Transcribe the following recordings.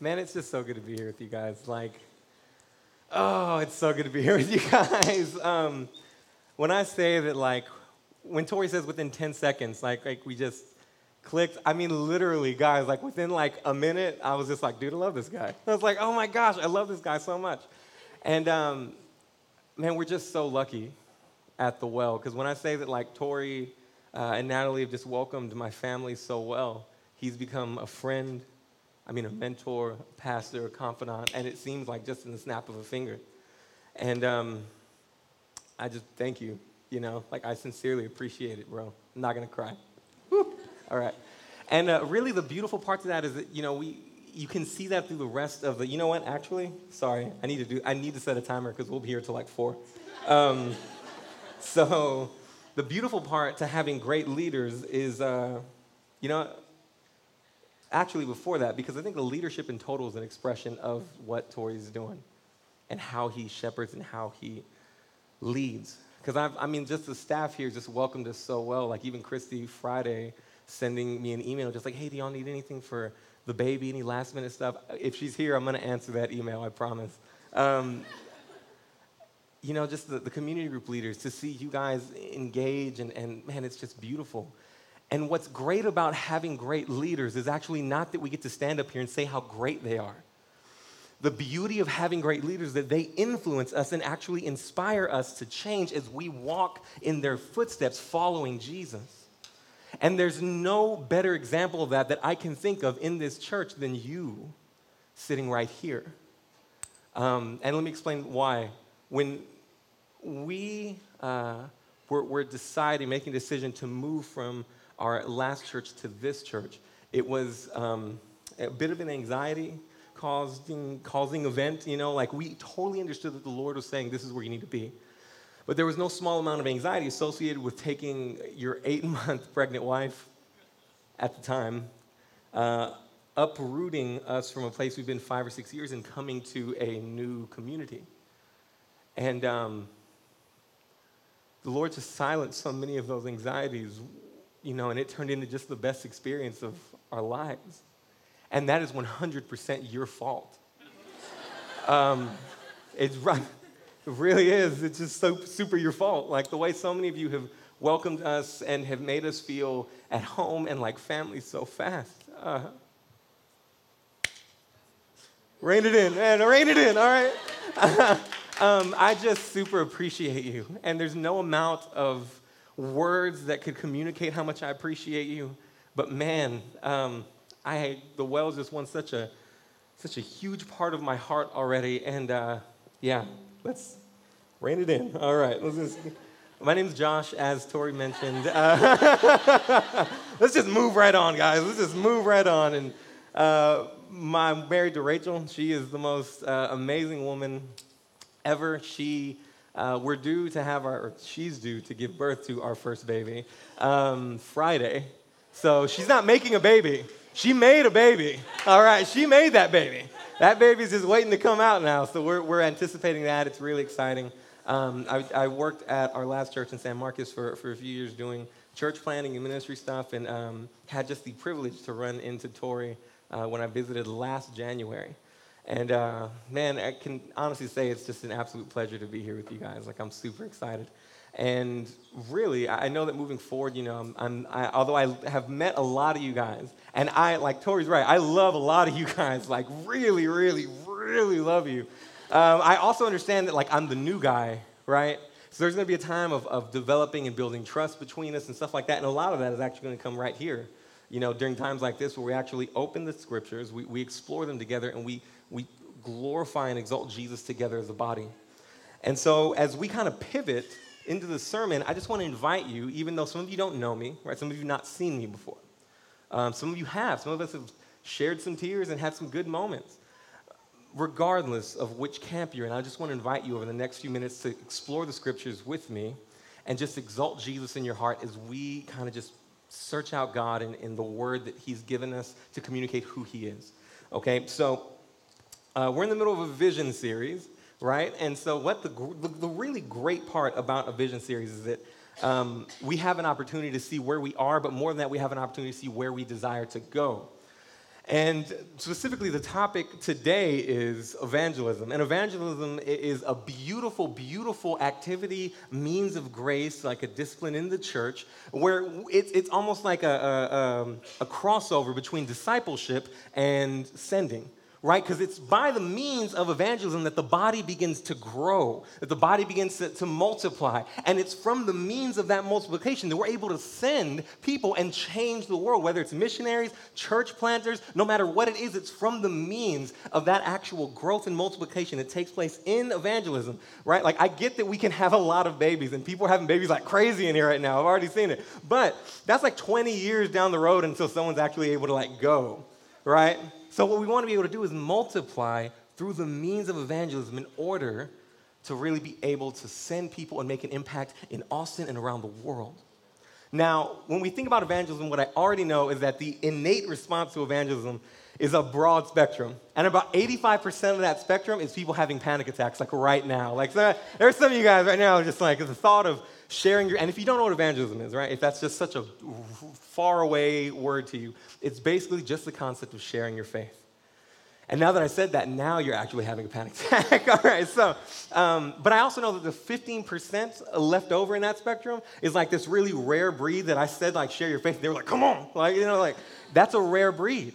Man, it's just so good to be here with you guys. It's so good to be here with you guys. When I say that, when Tori says within 10 seconds, we just clicked. I mean, literally, guys, within a minute, I was just like, dude, I love this guy. I was like, oh my gosh, I love this guy so much. And man, we're just so lucky at the well, because when I say that, Tori and Natalie have just welcomed my family so well, he's become a friend, a mentor, a pastor, a confidant, and it seems like just in the snap of a finger. And I just thank you, I sincerely appreciate it, bro. I'm not going to cry. Woo. All right. And really the beautiful part to that is that, you can see that through the rest of the, I need to set a timer because we'll be here till 4. So the beautiful part to having great leaders is, actually before that, because I think the leadership in total is an expression of what Tori's doing and how he shepherds and how he leads. Because just the staff here just welcomed us so well. Even Christy Friday sending me an email just like, hey, do y'all need anything for the baby, any last minute stuff? If she's here, I'm going to answer that email, I promise. Just the community group leaders, to see you guys engage and man, it's just beautiful. And what's great about having great leaders is actually not that we get to stand up here and say how great they are. The beauty of having great leaders is that they influence us and actually inspire us to change as we walk in their footsteps following Jesus. And there's no better example of that I can think of in this church than you sitting right here. And let me explain why. When we were deciding, making a decision to move from our last church to this church, it was a bit of an anxiety-causing event. We totally understood that the Lord was saying, this is where you need to be. But there was no small amount of anxiety associated with taking your 8-month pregnant wife at the time, uprooting us from a place we've been 5 or 6 years and coming to a new community. And the Lord just silenced so many of those anxieties, and it turned into just the best experience of our lives. And that is 100% your fault. It really is. It's just so super your fault. The way so many of you have welcomed us and have made us feel at home and like family so fast. Rein it in, all right? I just super appreciate you. And there's no amount of words that could communicate how much I appreciate you, but man, the well just won such a huge part of my heart already, and let's rein it in. All right, my name's Josh, as Tori mentioned. Let's just move right on, guys. Let's just move right on. And I'm married to Rachel. She is the most amazing woman ever. She's due to give birth to our first baby Friday. So she's not making a baby. She made a baby. All right, she made that baby. That baby's just waiting to come out now. So we're anticipating that. It's really exciting. I worked at our last church in San Marcos for a few years doing church planning and ministry stuff, and had just the privilege to run into Tori when I visited last January. And man, I can honestly say it's just an absolute pleasure to be here with you guys. I'm super excited. And really, I know that moving forward, although I have met a lot of you guys, and Tori's right, I love a lot of you guys, really, really, really love you. I also understand that, I'm the new guy, right? So there's going to be a time of developing and building trust between us and stuff like that, and a lot of that is actually going to come right here, during times like this where we actually open the scriptures, we explore them together, and we glorify and exalt Jesus together as a body. And so as we kind of pivot into the sermon, I just want to invite you, even though some of you don't know me, right? Some of you have not seen me before. Some of you have. Some of us have shared some tears and had some good moments. Regardless of which camp you're in, I just want to invite you over the next few minutes to explore the scriptures with me and just exalt Jesus in your heart as we kind of just search out God in the word that he's given us to communicate who he is. Okay, so we're in the middle of a vision series, right? And so what the really great part about a vision series is that we have an opportunity to see where we are, but more than that, we have an opportunity to see where we desire to go. And specifically, the topic today is evangelism. And evangelism is a beautiful, beautiful activity, means of grace, like a discipline in the church, where it's almost like a crossover between discipleship and sending, right? Because it's by the means of evangelism that the body begins to grow, that the body begins to multiply. And it's from the means of that multiplication that we're able to send people and change the world, whether it's missionaries, church planters, no matter what it is, it's from the means of that actual growth and multiplication that takes place in evangelism, right? Like, I get that we can have a lot of babies, and people are having babies like crazy in here right now. I've already seen it. But that's like 20 years down the road until someone's actually able to, like, go, right? So what we want to be able to do is multiply through the means of evangelism in order to really be able to send people and make an impact in Austin and around the world. Now, when we think about evangelism, what I already know is that the innate response to evangelism is a broad spectrum. And about 85% of that spectrum is people having panic attacks, like right now. Like, there's some of you guys right now just like the thought of sharing your, and if you don't know what evangelism is, right, if that's just such a faraway word to you, it's basically just the concept of sharing your faith. And now that I said that, now you're actually having a panic attack. All right, so, but I also know that the 15% left over in that spectrum is like this really rare breed that I said, like, share your faith. They were like, come on, like, you know, like, that's a rare breed,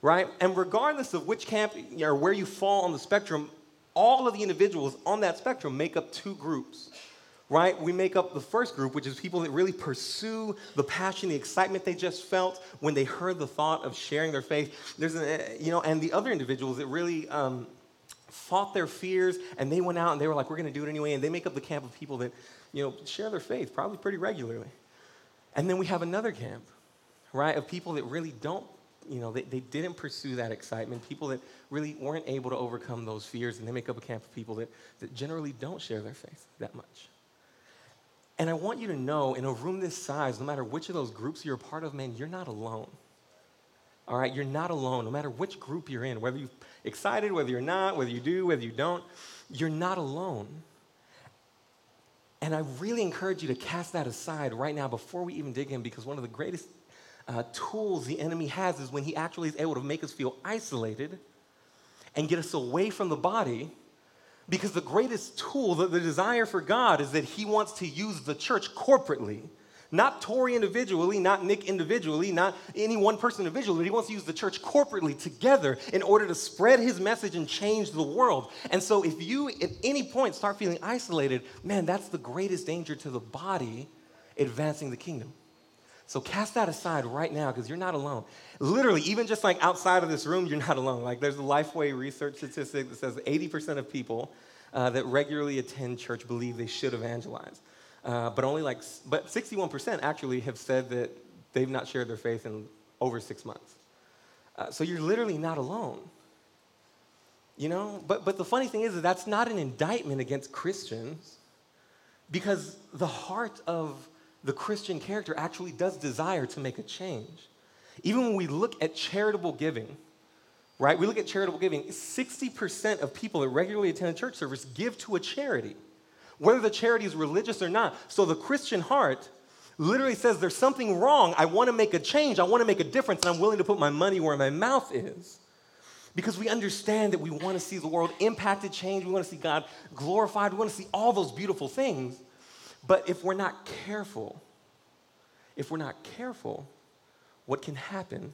right? And regardless of which camp or where you fall on the spectrum, all of the individuals on that spectrum make up two groups, right? We make up the first group, which is people that really pursue the passion, the excitement they just felt when they heard the thought of sharing their faith. There's, you know, and the other individuals that really fought their fears, and they went out and they were like, we're going to do it anyway. And they make up the camp of people that, you know, share their faith probably pretty regularly. And then we have another camp, right, of people that really don't, you know, they didn't pursue that excitement, people that really weren't able to overcome those fears, and they make up a camp of people that generally don't share their faith that much. And I want you to know, in a room this size, no matter which of those groups you're a part of, man, you're not alone. All right, you're not alone. No matter which group you're in, whether you're excited, whether you're not, whether you do, whether you don't, you're not alone. And I really encourage you to cast that aside right now before we even dig in, because one of the greatest tools the enemy has is when he actually is able to make us feel isolated and get us away from the body. Because the greatest tool, the desire for God, is that he wants to use the church corporately. Not Tori individually, not Nick individually, not any one person individually, but he wants to use the church corporately together in order to spread his message and change the world. And so if you at any point start feeling isolated, man, that's the greatest danger to the body advancing the kingdom. So cast that aside right now, because you're not alone. Literally, even just like outside of this room, you're not alone. Like, there's a Lifeway research statistic that says 80% of people that regularly attend church believe they should evangelize. But 61% actually have said that they've not shared their faith in over 6 months. So you're literally not alone. You know, but the funny thing is that that's not an indictment against Christians, because the heart of the Christian character actually does desire to make a change. Even when we look at charitable giving, right? We look at charitable giving, 60% of people that regularly attend a church service give to a charity, whether the charity is religious or not. So the Christian heart literally says there's something wrong. I want to make a change. I want to make a difference, and I'm willing to put my money where my mouth is. Because we understand that we want to see the world impacted, changed. We want to see God glorified. We want to see all those beautiful things. But if we're not careful, what can happen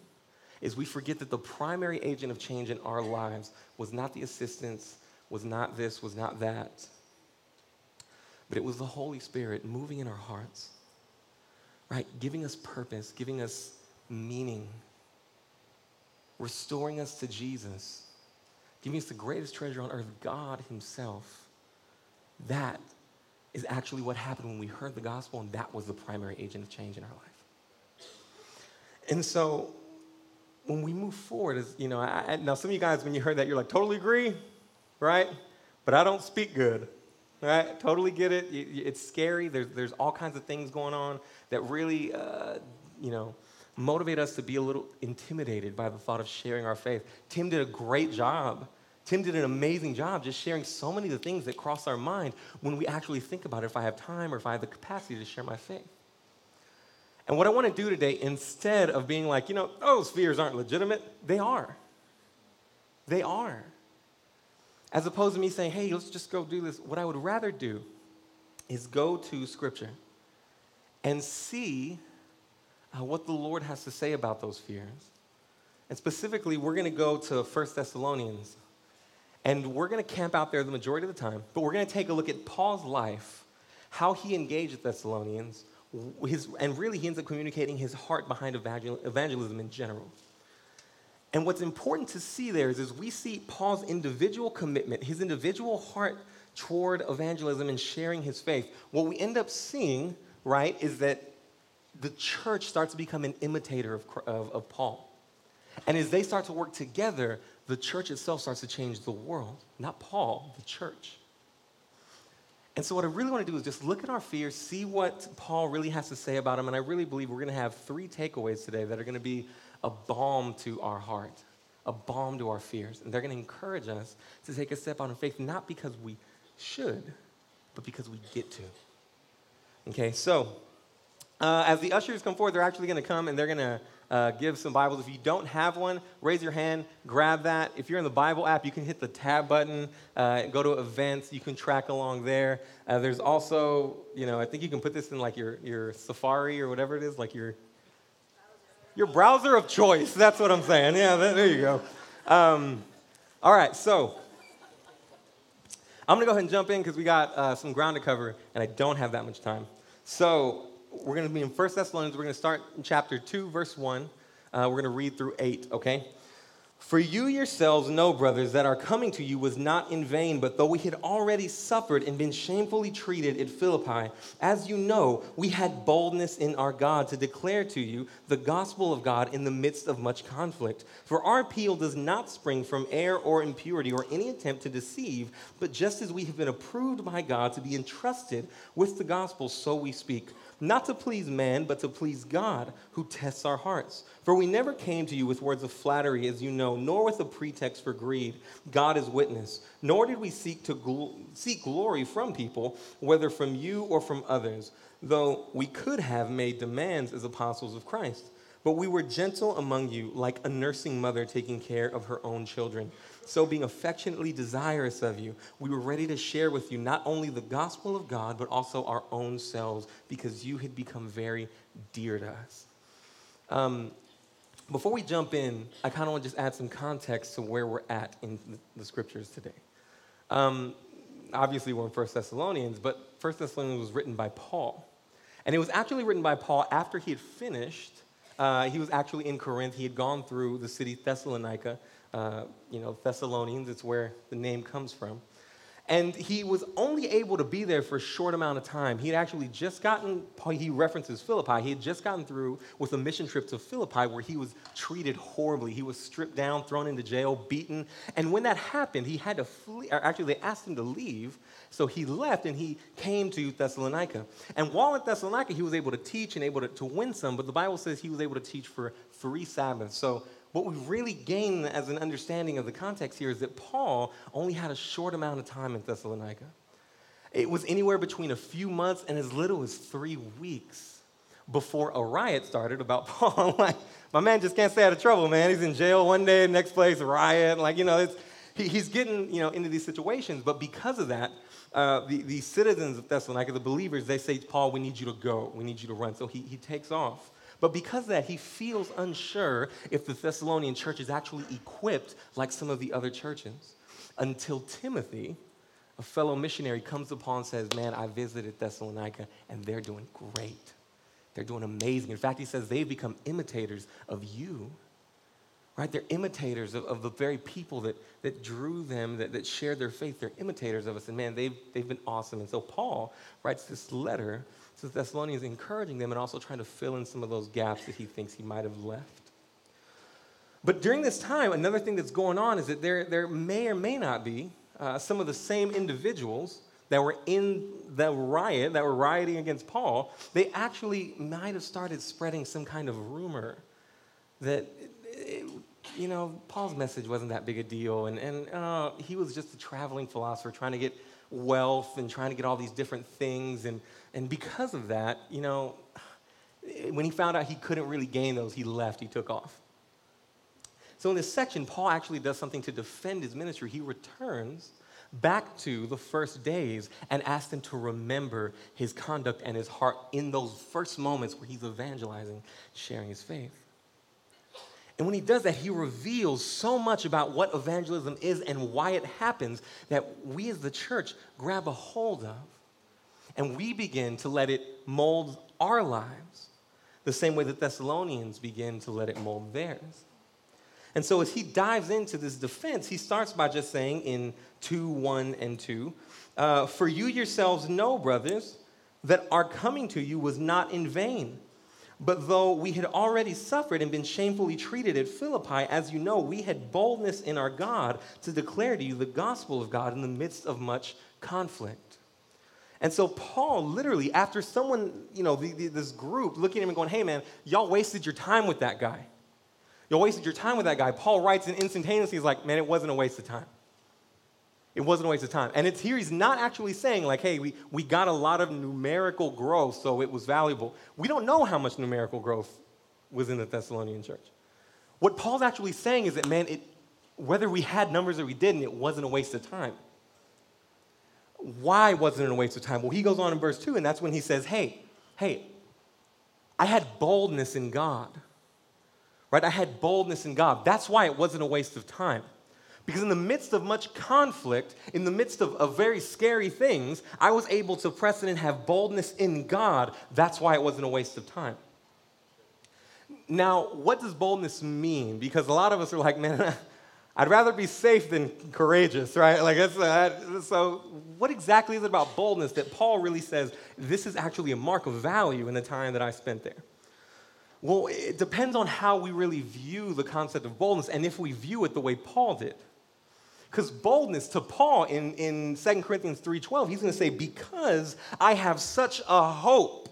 is we forget that the primary agent of change in our lives was not the assistance, was not this, was not that, but it was the Holy Spirit moving in our hearts, right? Giving us purpose, giving us meaning, restoring us to Jesus, giving us the greatest treasure on earth, God himself. That is actually what happened when we heard the gospel, and that was the primary agent of change in our life. And so when we move forward, as you know, now some of you guys, when you heard that, you're like, totally agree, right? But I don't speak good, right? Totally get it. It's scary. There's all kinds of things going on that really, you know, motivate us to be a little intimidated by the thought of sharing our faith. Tim did a great job. Tim did an amazing job just sharing so many of the things that cross our mind when we actually think about it, if I have time or if I have the capacity to share my faith. And what I want to do today, instead of being like, those fears aren't legitimate, they are. They are. As opposed to me saying, hey, let's just go do this. What I would rather do is go to Scripture and see what the Lord has to say about those fears. And specifically, we're going to go to 1 Thessalonians. And we're going to camp out there the majority of the time. But we're going to take a look at Paul's life, how he engaged the Thessalonians, and really he ends up communicating his heart behind evangelism in general. And what's important to see there is we see Paul's individual commitment, his individual heart toward evangelism and sharing his faith. What we end up seeing, right, is that the church starts to become an imitator of Paul. And as they start to work together, the church itself starts to change the world. Not Paul, the church. And so what I really want to do is just look at our fears, see what Paul really has to say about them, and I really believe we're going to have three takeaways today that are going to be a balm to our heart, a balm to our fears, and they're going to encourage us to take a step out in faith, not because we should, but because we get to. Okay, so as the ushers come forward, they're actually going to come and they're going to give some Bibles. If you don't have one, raise your hand, grab that. If you're in the Bible app, you can hit the tab button, go to events, you can track along there. There's also, I think you can put this in like your Safari or whatever it is, like your browser of choice. That's what I'm saying. Yeah, there you go. All right, so I'm going to go ahead and jump in because we got some ground to cover and I don't have that much time. So we're going to be in 1 Thessalonians. We're going to start in chapter 2, verse 1. We're going to read through 8, okay? For you yourselves know, brothers, that our coming to you was not in vain, but though we had already suffered and been shamefully treated at Philippi, as you know, we had boldness in our God to declare to you the gospel of God in the midst of much conflict. For our appeal does not spring from error or impurity or any attempt to deceive, but just as we have been approved by God to be entrusted with the gospel, so we speak. Not to please man, but to please God, who tests our hearts. For we never came to you with words of flattery, as you know, nor with a pretext for greed. God is witness. Nor did we seek to seek glory from people, whether from you or from others, though we could have made demands as apostles of Christ. But we were gentle among you, like a nursing mother taking care of her own children. So being affectionately desirous of you, we were ready to share with you not only the gospel of God, but also our own selves, because you had become very dear to us. Before we jump in, I kind of want to just add some context to where we're at in the scriptures today. Obviously, we're in 1 Thessalonians, but 1 Thessalonians was written by Paul. And it was actually written by Paul after he had finished. He was actually in Corinth. He had gone through the city Thessalonica. Thessalonians, it's where the name comes from. And he was only able to be there for a short amount of time. He had actually just gotten, he references Philippi, he had just gotten through with a mission trip to Philippi where he was treated horribly. He was stripped down, thrown into jail, beaten. And when that happened, he had to flee, or actually they asked him to leave. So he left and he came to Thessalonica. And while at Thessalonica, he was able to teach and able to win some, but the Bible says he was able to teach for 3 Sabbaths. So what we really gain as an understanding of the context here is that Paul only had a short amount of time in Thessalonica. It was anywhere between a few months and as little as 3 weeks before a riot started about Paul. Like, my man just can't stay out of trouble, man. He's in jail one day, next place, riot. He's getting, into these situations. But because of that, the citizens of Thessalonica, the believers, they say, Paul, we need you to go. We need you to run. So he takes off. But because of that, he feels unsure if the Thessalonian church is actually equipped like some of the other churches until Timothy, a fellow missionary, comes upon and says, man, I visited Thessalonica, and they're doing great. They're doing amazing. In fact, he says they've become imitators of you, right? They're imitators of the very people that drew them, that shared their faith. They're imitators of us, and man, they've been awesome. And so Paul writes this letter to the Thessalonians, encouraging them and also trying to fill in some of those gaps that he thinks he might have left. But during this time, another thing that's going on is that there may or may not be some of the same individuals that were in the riot, that were rioting against Paul. They actually might have started spreading some kind of rumor that, Paul's message wasn't that big a deal, and he was just a traveling philosopher trying to get wealth and trying to get all these different things. And because of that, when he found out he couldn't really gain those, he left, he took off. So in this section, Paul actually does something to defend his ministry. He returns back to the first days and asks them to remember his conduct and his heart in those first moments where he's evangelizing, sharing his faith. And when he does that, he reveals so much about what evangelism is and why it happens that we as the church grab a hold of, and we begin to let it mold our lives the same way the Thessalonians begin to let it mold theirs. And so as he dives into this defense, he starts by just saying in 2:1 and 2, for you yourselves know, brothers, that our coming to you was not in vain. But though we had already suffered and been shamefully treated at Philippi, as you know, we had boldness in our God to declare to you the gospel of God in the midst of much conflict. And so Paul literally, after someone, this group looking at him and going, hey, man, y'all wasted your time with that guy. Paul writes, and instantaneously he's like, man, it wasn't a waste of time. And it's here he's not actually saying like, hey, we got a lot of numerical growth, so it was valuable. We don't know how much numerical growth was in the Thessalonian church. What Paul's actually saying is that, man, whether we had numbers or we didn't, it wasn't a waste of time. Why wasn't it a waste of time? Well, he goes on in verse 2, and that's when he says, hey, I had boldness in God, right? That's why it wasn't a waste of time. Because in the midst of much conflict, in the midst of very scary things, I was able to press in and have boldness in God. That's why it wasn't a waste of time. Now, what does boldness mean? Because a lot of us are like, man, I'd rather be safe than courageous, right? Like, so what exactly is it about boldness that Paul really says, this is actually a mark of value in the time that I spent there? Well, it depends on how we really view the concept of boldness and if we view it the way Paul did. Because boldness to Paul in 2 Corinthians 3:12, he's going to say, because I have such a hope,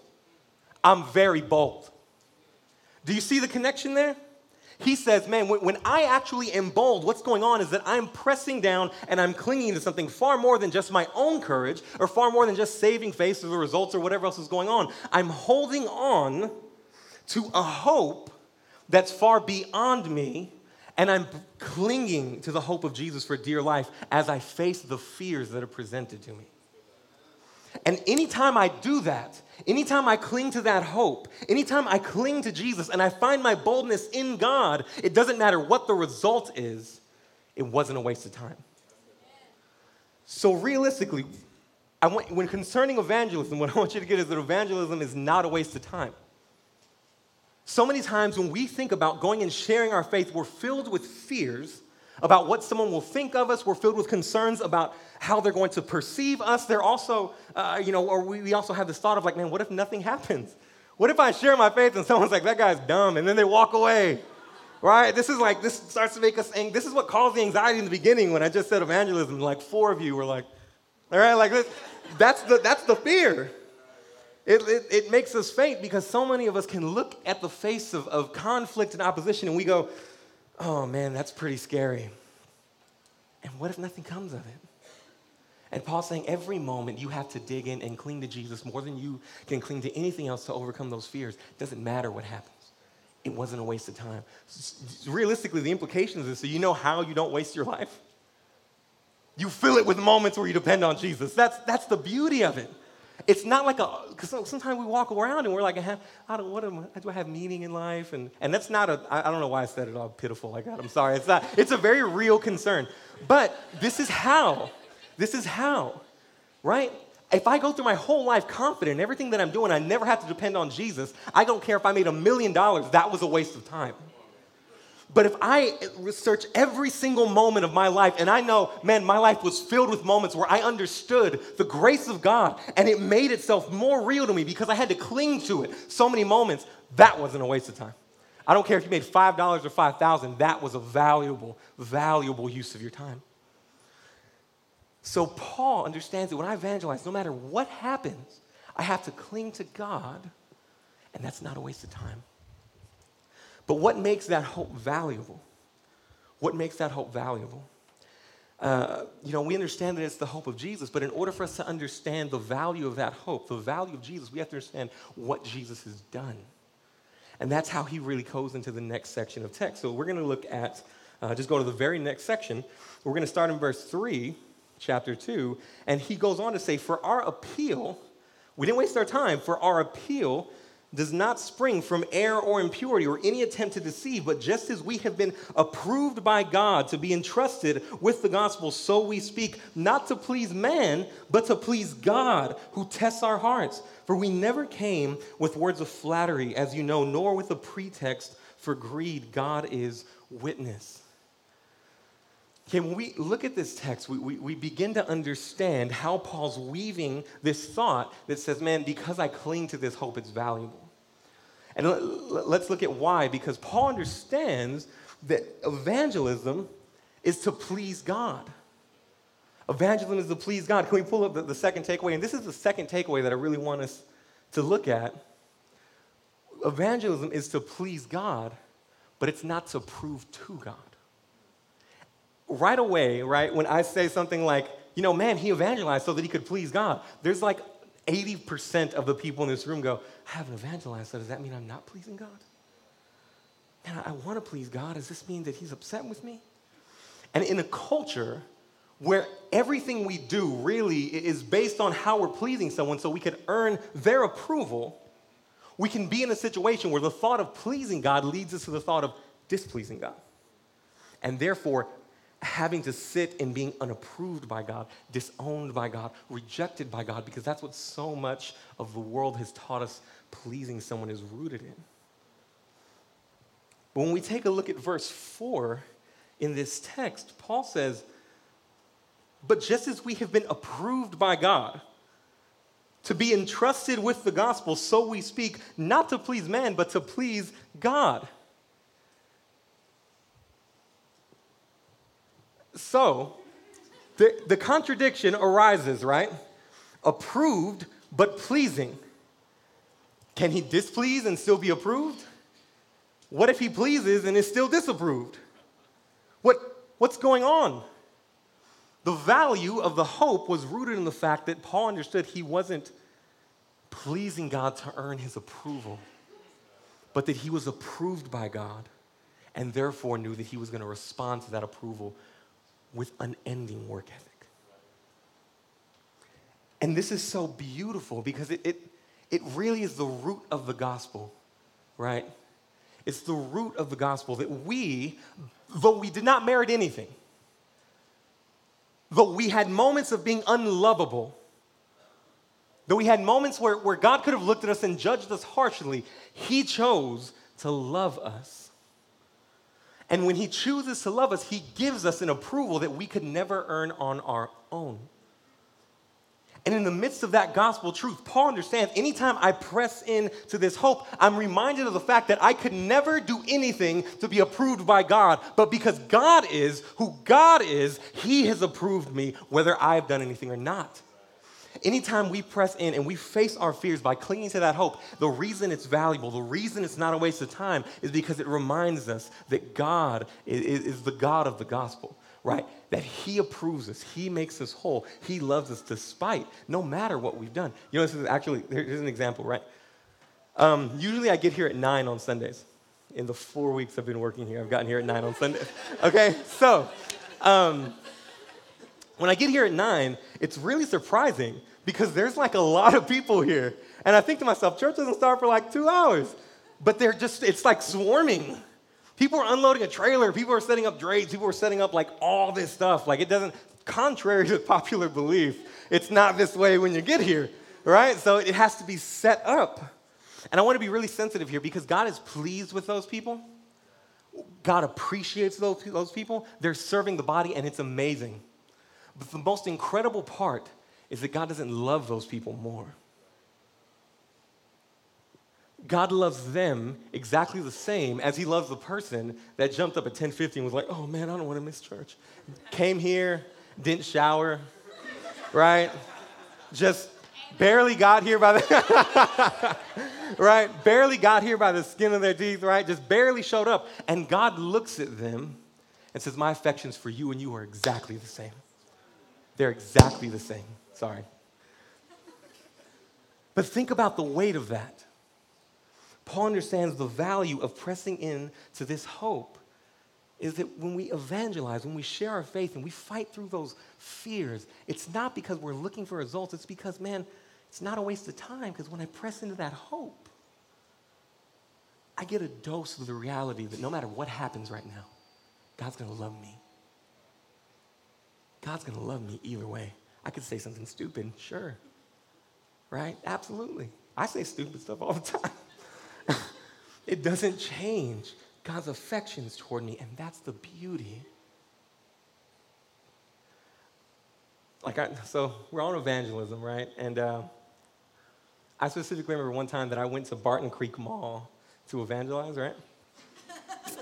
I'm very bold. Do you see the connection there? He says, man, when I actually am bold, what's going on is that I'm pressing down and I'm clinging to something far more than just my own courage or far more than just saving face or the results or whatever else is going on. I'm holding on to a hope that's far beyond me, and I'm clinging to the hope of Jesus for dear life as I face the fears that are presented to me. And anytime I do that, anytime I cling to that hope, anytime I cling to Jesus and I find my boldness in God, it doesn't matter what the result is, it wasn't a waste of time. So realistically, when concerning evangelism, what I want you to get is that evangelism is not a waste of time. So many times when we think about going and sharing our faith, we're filled with fears about what someone will think of us. We're filled with concerns about how they're going to perceive us. They're also, we also have this thought of like, man, what if nothing happens? What if I share my faith and someone's like, that guy's dumb, and then they walk away, right? This starts to make us angry. This is what caused the anxiety in the beginning when I just said evangelism. Like 4 of you were like, all right, like this, that's the fear. It makes us faint because so many of us can look at the face of conflict and opposition and we go, oh man, that's pretty scary. And what if nothing comes of it? And Paul's saying every moment you have to dig in and cling to Jesus more than you can cling to anything else to overcome those fears. It doesn't matter what happens. It wasn't a waste of time. Realistically, the implications is so you know how you don't waste your life. You fill it with moments where you depend on Jesus. That's the beauty of it. It's not like because sometimes we walk around and we're like, do I have meaning in life? And that's not I don't know why I said it all pitiful like that. I'm sorry. It's a very real concern. But this is how, right? If I go through my whole life confident in everything that I'm doing, I never have to depend on Jesus. I don't care if I made $1 million. That was a waste of time. But if I research every single moment of my life, and I know, man, my life was filled with moments where I understood the grace of God, and it made itself more real to me because I had to cling to it. So many moments, that wasn't a waste of time. I don't care if you made $5 or $5,000. That was a valuable, valuable use of your time. So Paul understands that when I evangelize, no matter what happens, I have to cling to God, and that's not a waste of time. But what makes that hope valuable? We understand that it's the hope of Jesus, but in order for us to understand the value of that hope, the value of Jesus, we have to understand what Jesus has done. And that's how he really goes into the next section of text. So we're going to look at, just go to the very next section. We're going to start in verse 3, chapter 2. And he goes on to say, for our appeal, we didn't waste our time, for our appeal does not spring from error or impurity or any attempt to deceive, but just as we have been approved by God to be entrusted with the gospel, so we speak, not to please man, but to please God, who tests our hearts. For we never came with words of flattery, as you know, nor with a pretext for greed. God is witness. Okay, when we look at this text, we begin to understand how Paul's weaving this thought that says, man, because I cling to this hope, it's valuable. And let's look at why, because Paul understands that evangelism is to please God. Evangelism is to please God. Can we pull up the second takeaway? And this is the second takeaway that I really want us to look at. Evangelism is to please God, but it's not to prove to God. Right away, right, when I say something like, you know, man, he evangelized so that he could please God, there's like 80% of the people in this room go, I haven't evangelized, so does that mean I'm not pleasing God? Man, I want to please God. Does this mean that he's upset with me? And in a culture where everything we do really is based on how we're pleasing someone so we could earn their approval, we can be in a situation where the thought of pleasing God leads us to the thought of displeasing God. And therefore, having to sit in being unapproved by God, disowned by God, rejected by God, because that's what so much of the world has taught us pleasing someone is rooted in. But when we take a look at verse 4 in this text, Paul says, but just as we have been approved by God to be entrusted with the gospel, so we speak, not to please man, but to please God. So, the contradiction arises, right? Approved, but pleasing. Can he displease and still be approved? What if he pleases and is still disapproved? What's going on? The value of the hope was rooted in the fact that Paul understood he wasn't pleasing God to earn his approval, but that he was approved by God and therefore knew that he was going to respond to that approval with unending work ethic. And this is so beautiful because it really is the root of the gospel, right? It's the root of the gospel that we, though we did not merit anything, though we had moments of being unlovable, though we had moments where God could have looked at us and judged us harshly, he chose to love us. And when he chooses to love us, he gives us an approval that we could never earn on our own. And in the midst of that gospel truth, Paul understands anytime I press in to this hope, I'm reminded of the fact that I could never do anything to be approved by God. But because God is who God is, he has approved me whether I've done anything or not. Anytime we press in and we face our fears by clinging to that hope, the reason it's valuable, the reason it's not a waste of time is because it reminds us that God is the God of the gospel, right? That he approves us. He makes us whole. He loves us despite, no matter what we've done. You know, this is actually, here's an example, right? Usually I get here at 9 on Sundays. In the 4 weeks I've been working here, I've gotten here at 9 on Sundays. Okay, so when I get here at 9, it's really surprising because there's like a lot of people here. And I think to myself, church doesn't start for like 2 hours. But they're just, it's like swarming. People are unloading a trailer. People are setting up drapes. People are setting up like all this stuff. Like it doesn't, contrary to popular belief, it's not this way when you get here, right? So it has to be set up. And I want to be really sensitive here because God is pleased with those people. God appreciates those people. They're serving the body and it's amazing. But the most incredible part is that God doesn't love those people more. God loves them exactly the same as he loves the person that jumped up at 10:50 and was like, oh man, I don't want to miss church. Came here, didn't shower, right? Just barely got here by the right? Barely got here by the skin of their teeth, right? Just barely showed up. And God looks at them and says, my affections for you and you are exactly the same. They're exactly the same. Sorry. But think about the weight of that. Paul understands the value of pressing in to this hope is that when we evangelize, when we share our faith and we fight through those fears, it's not because we're looking for results. It's because, man, it's not a waste of time, because when I press into that hope, I get a dose of the reality that no matter what happens right now, God's going to love me. God's going to love me either way. I could say something stupid, sure, right? Absolutely. I say stupid stuff all the time. It doesn't change God's affections toward me, and that's the beauty. So we're on evangelism, right? And I specifically remember one time that I went to Barton Creek Mall to evangelize, right?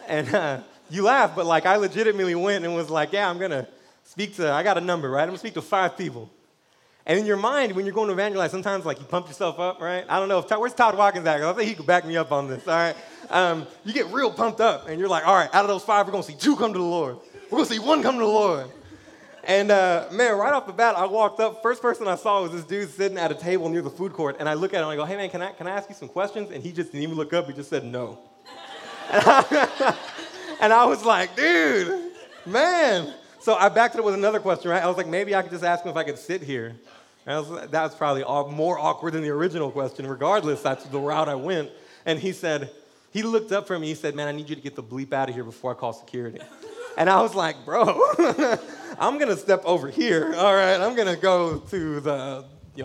And you laugh, but I legitimately went and was like, yeah, I'm going to speak to, I got a number, right? I'm going to speak to 5 people. And in your mind, when you're going to evangelize, sometimes you pump yourself up, right? I don't know, where's Todd Watkins at? I think he could back me up on this, all right? You get real pumped up, and you're like, all right, out of those 5, we're going to see 2 come to the Lord. We're going to see 1 come to the Lord. And, man, right off the bat, I walked up. First person I saw was this dude sitting at a table near the food court, and I look at him, and I go, hey, man, can I ask you some questions? And he just didn't even look up. He just said no. And I was like, dude, man. So I backed it up with another question, right? I was like, maybe I could just ask him if I could sit here. That was probably more awkward than the original question. Regardless, that's the route I went. And he looked up for me. He said, man, I need you to get the bleep out of here before I call security. And I was like, bro, I'm going to step over here. All right, I'm going to go to the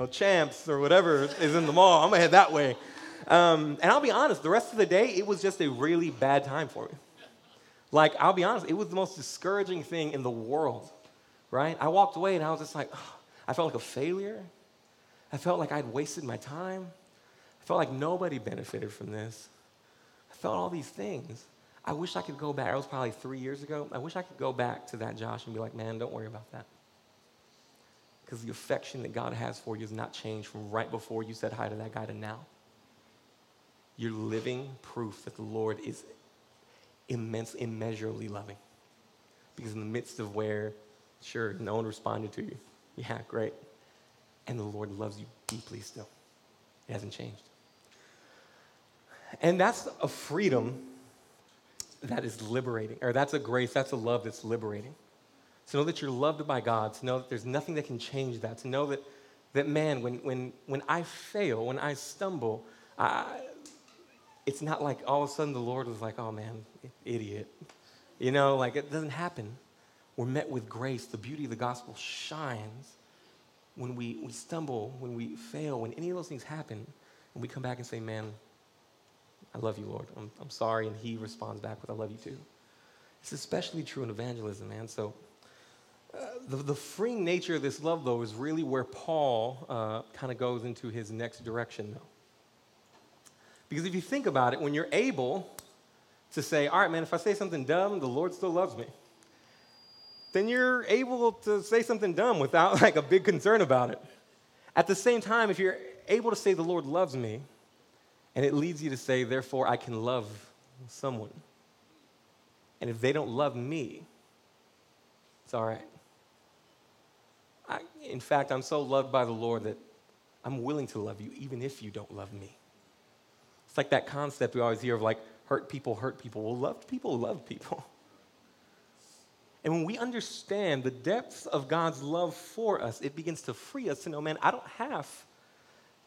Champs or whatever is in the mall. I'm going to head that way. And I'll be honest, the rest of the day, it was just a really bad time for me. I'll be honest, it was the most discouraging thing in the world, right? I walked away and I was just like, oh, I felt like a failure. I felt like I'd wasted my time. I felt like nobody benefited from this. I felt all these things. I wish I could go back. That was probably 3 years ago. I wish I could go back to that Josh and be like, man, don't worry about that. Because the affection that God has for you has not changed from right before you said hi to that guy to now. You're living proof that the Lord is immense, immeasurably loving. Because in the midst of where, sure, no one responded to you. Yeah, great. And the Lord loves you deeply still. It hasn't changed. And that's a freedom that is liberating, or that's a grace, that's a love that's liberating. To know that you're loved by God, to know that there's nothing that can change that, to know that man, when I fail, when I stumble, it's not like all of a sudden the Lord was like, oh, man, idiot. It doesn't happen. We're met with grace. The beauty of the gospel shines when we stumble, when we fail, when any of those things happen, and we come back and say, man, I love you, Lord. I'm sorry. And he responds back with, I love you too. It's especially true in evangelism, man. So the freeing nature of this love, though, is really where Paul kind of goes into his next direction, though. Because if you think about it, when you're able to say, all right, man, if I say something dumb, the Lord still loves me, then you're able to say something dumb without a big concern about it. At the same time, if you're able to say the Lord loves me, and it leads you to say, therefore, I can love someone. And if they don't love me, it's all right. In fact, I'm so loved by the Lord that I'm willing to love you even if you don't love me. It's like that concept we always hear of hurt people. Well, loved people love people. And when we understand the depths of God's love for us, it begins to free us to know, man, I don't have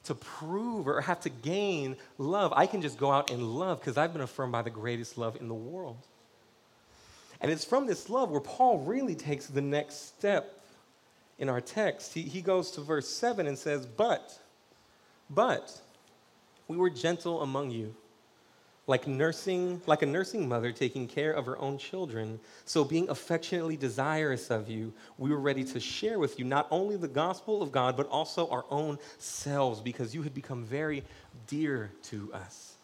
to prove or have to gain love. I can just go out and love because I've been affirmed by the greatest love in the world. And it's from this love where Paul really takes the next step in our text. He goes to verse 7 and says, but, we were gentle among you, like a nursing mother taking care of her own children. So being affectionately desirous of you, we were ready to share with you not only the gospel of God, but also our own selves, because you had become very dear to us.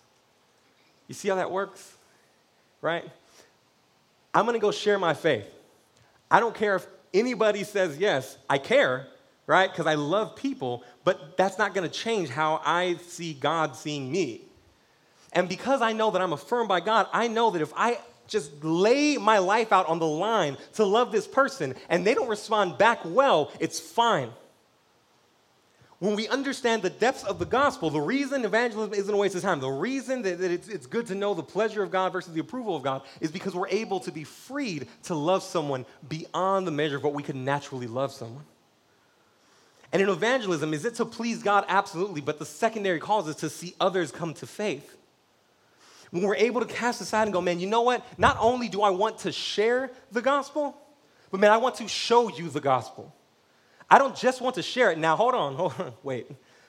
You see how that works, right? I'm going to go share my faith. I don't care if anybody says yes. I care, right? Because I love people, but that's not going to change how I see God seeing me. And because I know that I'm affirmed by God, I know that if I just lay my life out on the line to love this person and they don't respond back well, it's fine. When we understand the depths of the gospel, the reason evangelism isn't a waste of time, the reason that it's good to know the pleasure of God versus the approval of God is because we're able to be freed to love someone beyond the measure of what we could naturally love someone. And in evangelism, is it to please God? Absolutely. But the secondary cause is to see others come to faith. When we're able to cast aside and go, man, you know what? Not only do I want to share the gospel, but man, I want to show you the gospel. I don't just want to share it. Now, hold on, wait.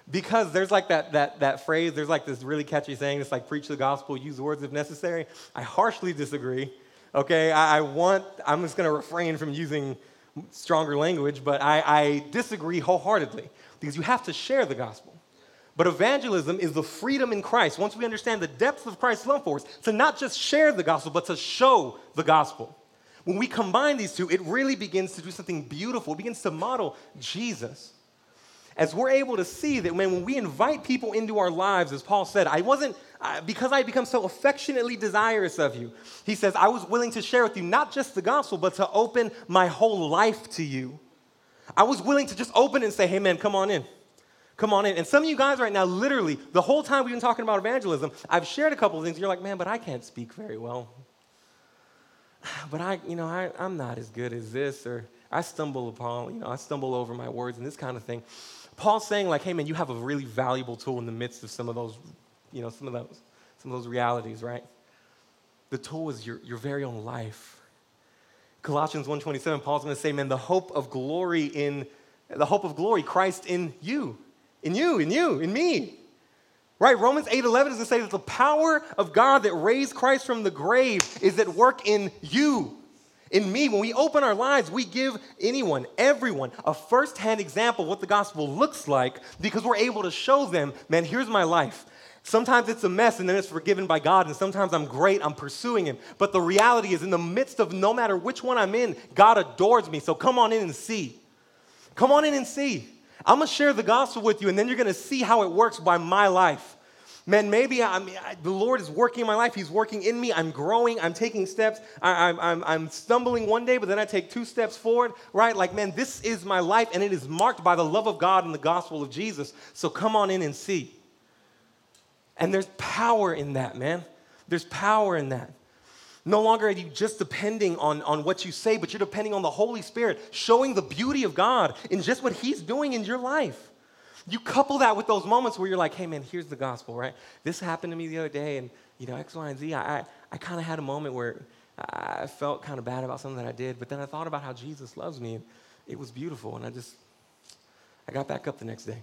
Because there's like that phrase, there's like this really catchy saying, it's like preach the gospel, use words if necessary. I harshly disagree, okay? I'm just gonna refrain from using stronger language, but I disagree wholeheartedly because you have to share the gospel. But evangelism is the freedom in Christ. Once we understand the depth of Christ's love for us, to not just share the gospel, but to show the gospel. When we combine these two, it really begins to do something beautiful. It begins to model Jesus. As we're able to see that when we invite people into our lives, as Paul said, because I become so affectionately desirous of you, he says, I was willing to share with you not just the gospel, but to open my whole life to you. I was willing to just open and say, hey, man, come on in. Come on in. And some of you guys right now, literally, the whole time we've been talking about evangelism, I've shared a couple of things. You're like, man, but I can't speak very well. But I'm not as good as this, or I stumble over my words and this kind of thing. Paul's saying like, hey man, you have a really valuable tool in the midst of some of those realities, right? The tool is your very own life. Colossians 1:27, Paul's going to say, man, the hope of glory, Christ in you, in me. Right, Romans 8:11 is to say that the power of God that raised Christ from the grave is at work in you, in me. When we open our lives, we give anyone, everyone, a firsthand example of what the gospel looks like because we're able to show them, man, here's my life. Sometimes it's a mess and then it's forgiven by God, and sometimes I'm great, I'm pursuing him. But the reality is in the midst of no matter which one I'm in, God adores me. So come on in and see. Come on in and see. I'm going to share the gospel with you, and then you're going to see how it works by my life. Man, maybe the Lord is working in my life. He's working in me. I'm growing. I'm taking steps. I'm stumbling one day, but then I take two steps forward, right? Like, man, this is my life, and it is marked by the love of God and the gospel of Jesus. So come on in and see. And there's power in that, man. There's power in that. No longer are you just depending on what you say, but you're depending on the Holy Spirit, showing the beauty of God in just what he's doing in your life. You couple that with those moments where you're like, hey, man, here's the gospel, right? This happened to me the other day, and, X, Y, and Z, I kind of had a moment where I felt kind of bad about something that I did, but then I thought about how Jesus loves me, and it was beautiful, and I got back up the next day.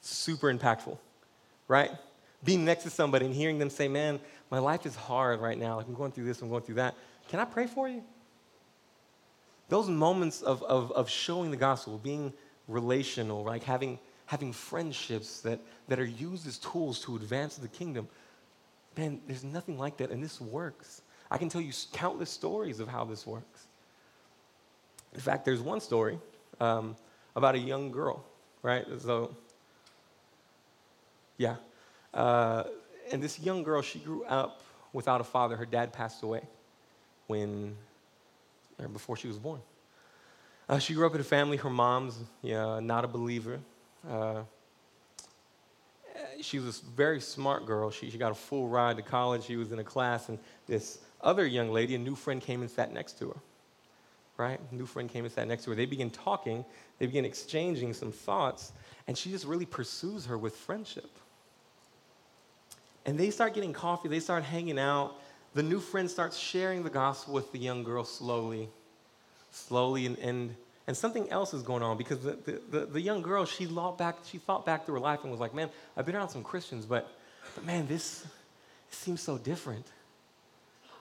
Super impactful, right? Being next to somebody and hearing them say, man, my life is hard right now. Like, I'm going through this, I'm going through that. Can I pray for you? Those moments of showing the gospel, being relational, like having friendships that are used as tools to advance the kingdom, man, there's nothing like that, and this works. I can tell you countless stories of how this works. In fact, there's one story about a young girl, right? So, yeah. And this young girl, she grew up without a father. Her dad passed away before she was born. She grew up in a family. Her mom's not a believer. She was a very smart girl. She got a full ride to college. She was in a class, and this other young lady, a new friend, came and sat next to her. Right? A new friend came and sat next to her. They begin talking. They begin exchanging some thoughts, and she just really pursues her with friendship. And they start getting coffee. They start hanging out. The new friend starts sharing the gospel with the young girl slowly. And something else is going on because the young girl, she thought back through her life and was like, man, I've been around some Christians, but man, this seems so different.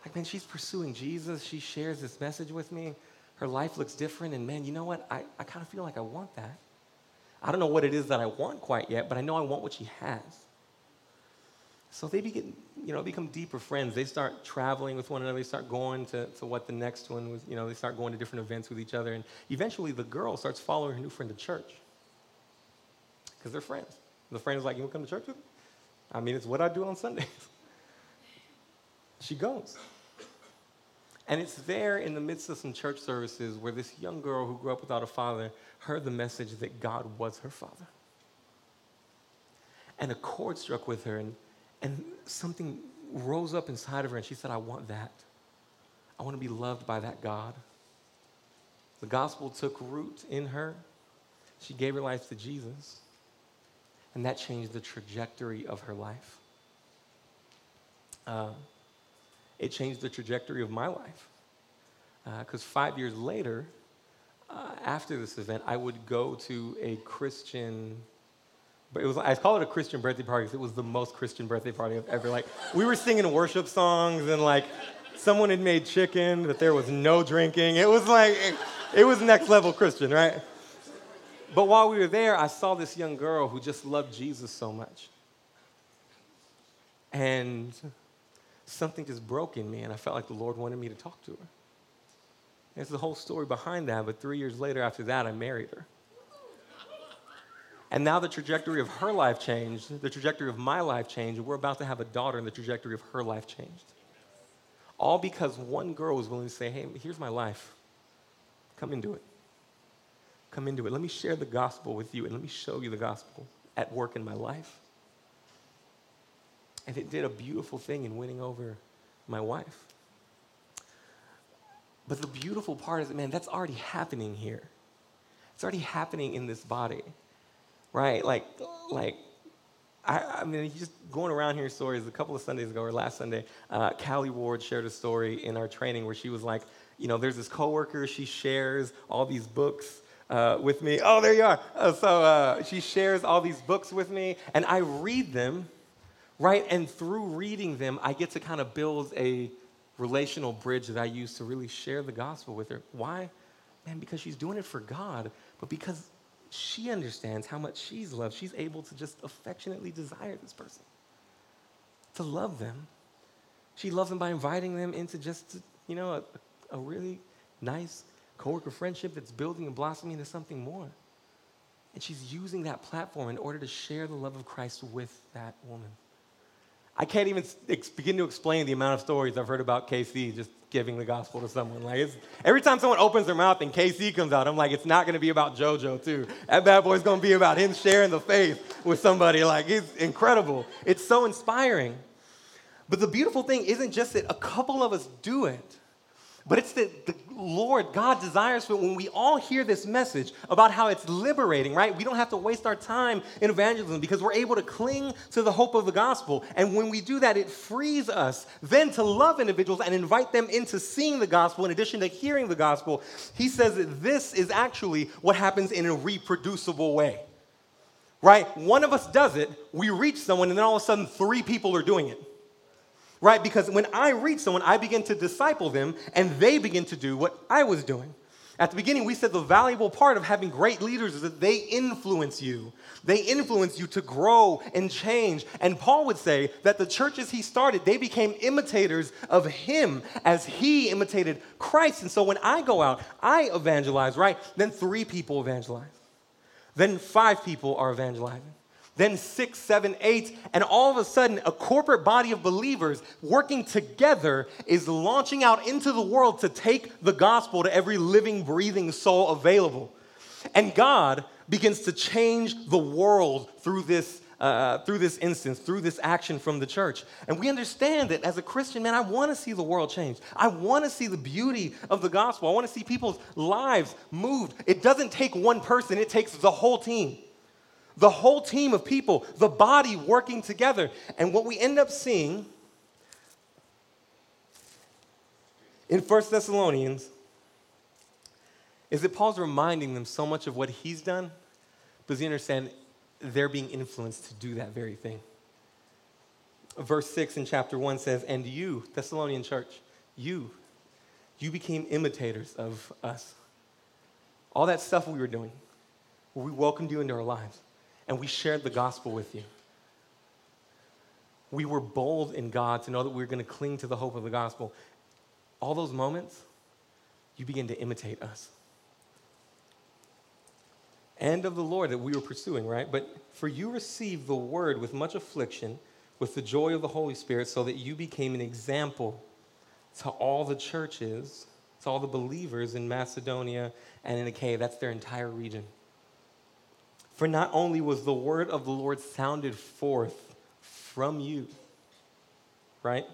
Like, man, she's pursuing Jesus. She shares this message with me. Her life looks different. And man, you know what? I kind of feel like I want that. I don't know what it is that I want quite yet, but I know I want what she has. So they become deeper friends. They start traveling with one another. They start going to what the next one was. They start going to different events with each other. And eventually the girl starts following her new friend to church because they're friends. The friend is like, you want to come to church with me? I mean, it's what I do on Sundays. She goes. And it's there in the midst of some church services where this young girl who grew up without a father heard the message that God was her father. and a chord struck with her, and something rose up inside of her, and she said, I want that. I want to be loved by that God. The gospel took root in her. She gave her life to Jesus, and that changed the trajectory of her life. It changed the trajectory of my life, because 5 years later, after this event, I would go to a Christian, but I call it a Christian birthday party because it was the most Christian birthday party I've ever, we were singing worship songs, and someone had made chicken, but there was no drinking. It was it was next level Christian, right? But while we were there, I saw this young girl who just loved Jesus so much. And something just broke in me, and I felt like the Lord wanted me to talk to her. There's the whole story behind that, but 3 years later after that, I married her. And now the trajectory of her life changed, the trajectory of my life changed, and we're about to have a daughter, and the trajectory of her life changed. All because one girl was willing to say, hey, here's my life. Come into it. Come into it. Let me share the gospel with you, and let me show you the gospel at work in my life. And it did a beautiful thing in winning over my wife. But the beautiful part is, man, that's already happening here. It's already happening in this body, right? I mean, just going around hearing stories. A couple of Sundays ago, or last Sunday, Callie Ward shared a story in our training where she was like, there's this coworker. She shares all these books with me. Oh, there you are. So she shares all these books with me, and I read them, right? And through reading them, I get to kind of build a relational bridge that I use to really share the gospel with her. Why? Man, because she's doing it for God, but because she understands how much she's loved. She's able to just affectionately desire this person, to love them. She loves them by inviting them into just, a really nice coworker friendship that's building and blossoming into something more. And she's using that platform in order to share the love of Christ with that woman. I can't even begin to explain the amount of stories I've heard about KC just giving the gospel to someone. Every time someone opens their mouth and KC comes out, I'm like, it's not going to be about JoJo, too. That bad boy's going to be about him sharing the faith with somebody. It's incredible. It's so inspiring. But the beautiful thing isn't just that a couple of us do it, but it's that the Lord, God desires for when we all hear this message about how it's liberating, right? We don't have to waste our time in evangelism because we're able to cling to the hope of the gospel. And when we do that, it frees us then to love individuals and invite them into seeing the gospel in addition to hearing the gospel. He says that this is actually what happens in a reproducible way, right? One of us does it, we reach someone, and then all of a sudden 3 people are doing it. Right? Because when I reach someone, I begin to disciple them, and they begin to do what I was doing. At the beginning, we said the valuable part of having great leaders is that they influence you. They influence you to grow and change. And Paul would say that the churches he started, they became imitators of him as he imitated Christ. And so when I go out, I evangelize, right? Then 3 people evangelize. Then 5 people are evangelizing. Then 6, 7, 8, and all of a sudden, a corporate body of believers working together is launching out into the world to take the gospel to every living, breathing soul available. And God begins to change the world through this instance, through this action from the church. And we understand that as a Christian, man, I want to see the world change. I want to see the beauty of the gospel. I want to see people's lives moved. It doesn't take one person. It takes the whole team. The whole team of people, the body working together. And what we end up seeing in 1 Thessalonians is that Paul's reminding them so much of what he's done, because you understand they're being influenced to do that very thing. Verse 6 in chapter 1 says, and you, Thessalonian church, you became imitators of us. All that stuff we were doing. We welcomed you into our lives, and we shared the gospel with you. We were bold in God to know that we were going to cling to the hope of the gospel. All those moments, you begin to imitate us. And of the Lord that we were pursuing, right? But for you received the word with much affliction, with the joy of the Holy Spirit, so that you became an example to all the churches, to all the believers in Macedonia and in Achaia. That's their entire region. For not only was the word of the Lord sounded forth from you, right,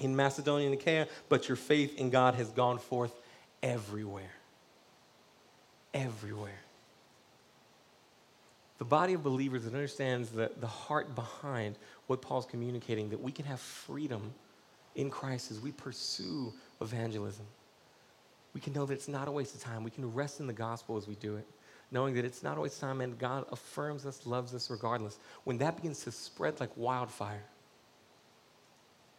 in Macedonia and Achaia, but your faith in God has gone forth everywhere. Everywhere. The body of believers that understands the heart behind what Paul's communicating, that we can have freedom in Christ as we pursue evangelism. We can know that it's not a waste of time. We can rest in the gospel as we do it, knowing that it's not a waste of time and God affirms us, loves us regardless. When that begins to spread like wildfire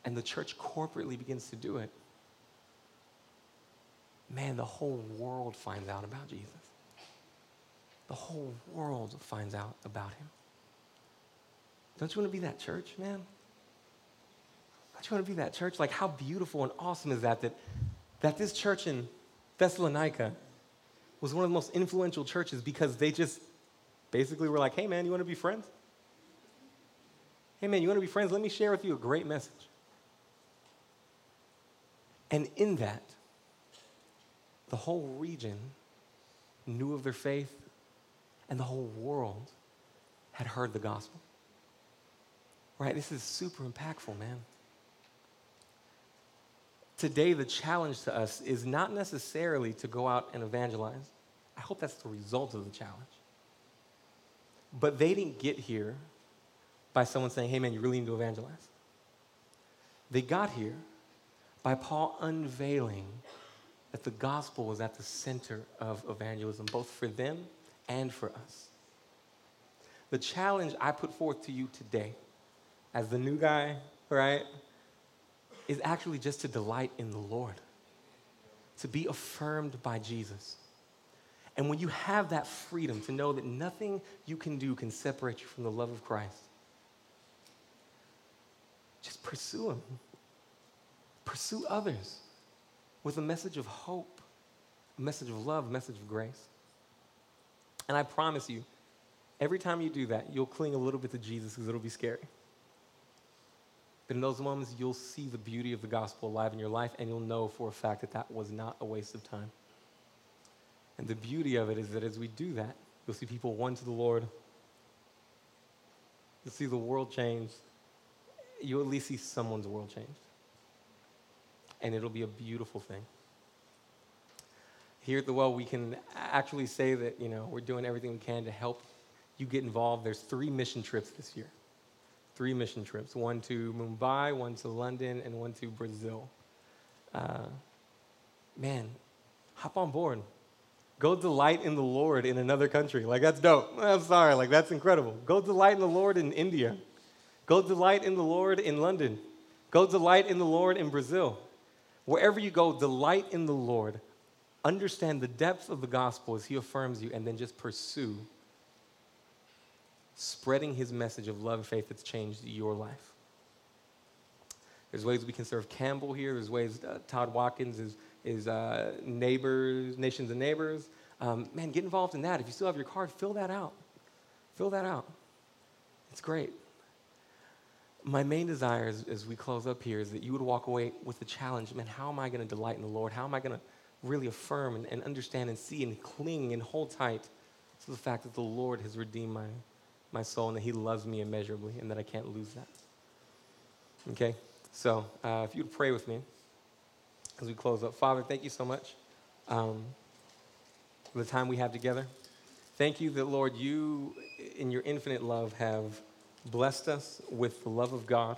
and the church corporately begins to do it, man, the whole world finds out about Jesus. The whole world finds out about him. Don't you want to be that church, man? Don't you want to be that church? Like, how beautiful and awesome is that this church in Thessalonica was one of the most influential churches because they just basically were like, hey, man, you want to be friends? Hey, man, you want to be friends? Let me share with you a great message. And in that, the whole region knew of their faith, and the whole world had heard the gospel. Right? This is super impactful, man. Today, the challenge to us is not necessarily to go out and evangelize. I hope that's the result of the challenge. But they didn't get here by someone saying, hey, man, you really need to evangelize. They got here by Paul unveiling that the gospel was at the center of evangelism, both for them and for us. The challenge I put forth to you today, as the new guy, right, is actually just to delight in the Lord, to be affirmed by Jesus. And when you have that freedom to know that nothing you can do can separate you from the love of Christ, just pursue him. Pursue others with a message of hope, a message of love, a message of grace. And I promise you, every time you do that, you'll cling a little bit to Jesus because it'll be scary. But in those moments, you'll see the beauty of the gospel alive in your life, and you'll know for a fact that that was not a waste of time. And the beauty of it is that as we do that, you'll see people won to the Lord. You'll see the world change. You'll at least see someone's world change. And it'll be a beautiful thing. Here at The Well, we can actually say that, you know, we're doing everything we can to help you get involved. There's 3 mission trips this year. 3 mission trips, one to Mumbai, one to London, and one to Brazil. Man, hop on board. Go delight in the Lord in another country. Like, that's dope. I'm sorry. Like, that's incredible. Go delight in the Lord in India. Go delight in the Lord in London. Go delight in the Lord in Brazil. Wherever you go, delight in the Lord. Understand the depth of the gospel as he affirms you, and then just pursue spreading his message of love and faith that's changed your life. There's ways we can serve Campbell here. There's ways Todd Watkins is neighbors, Nations and Neighbors. Man, get involved in that. If you still have your card, fill that out. Fill that out. It's great. My main desire as we close up here is that you would walk away with the challenge. Man, how am I going to delight in the Lord? How am I going to really affirm and understand and see and cling and hold tight to the fact that the Lord has redeemed my soul, and that he loves me immeasurably, and that I can't lose that. Okay? So if you'd pray with me as we close up. Father, thank you so much for the time we have together. Thank you that, Lord, you, in your infinite love, have blessed us with the love of God,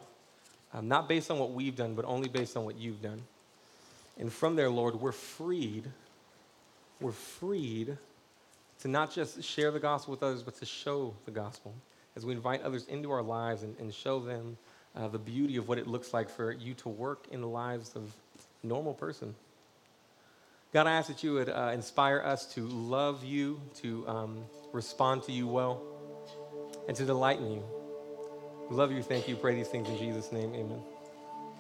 not based on what we've done, but only based on what you've done. And from there, Lord, we're freed to not just share the gospel with others, but to show the gospel as we invite others into our lives and show them the beauty of what it looks like for you to work in the lives of a normal person. God, I ask that you would inspire us to love you, to respond to you well, and to delight in you. We love you, thank you, pray these things in Jesus' name, amen.